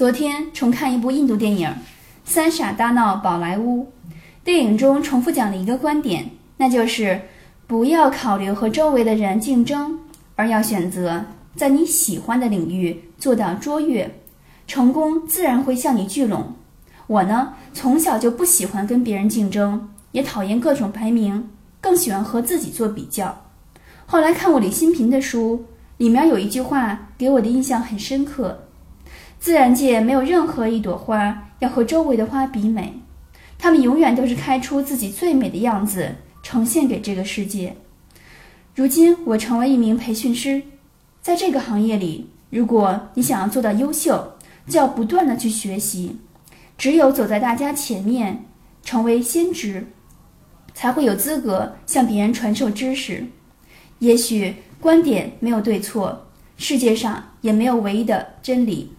昨天重看一部印度电影《三傻大闹宝莱坞》，电影中重复讲了一个观点，那就是不要考虑和周围的人竞争，而要选择在你喜欢的领域做到卓越，成功自然会向你聚拢。我呢，从小就不喜欢跟别人竞争，也讨厌各种排名，更喜欢和自己做比较。后来看过李新平的书，里面有一句话给我的印象很深刻：自然界没有任何一朵花要和周围的花比美，它们永远都是开出自己最美的样子，呈现给这个世界。如今我成为一名培训师，在这个行业里，如果你想要做到优秀，就要不断的去学习，只有走在大家前面，成为先知，才会有资格向别人传授知识。也许观点没有对错，世界上也没有唯一的真理。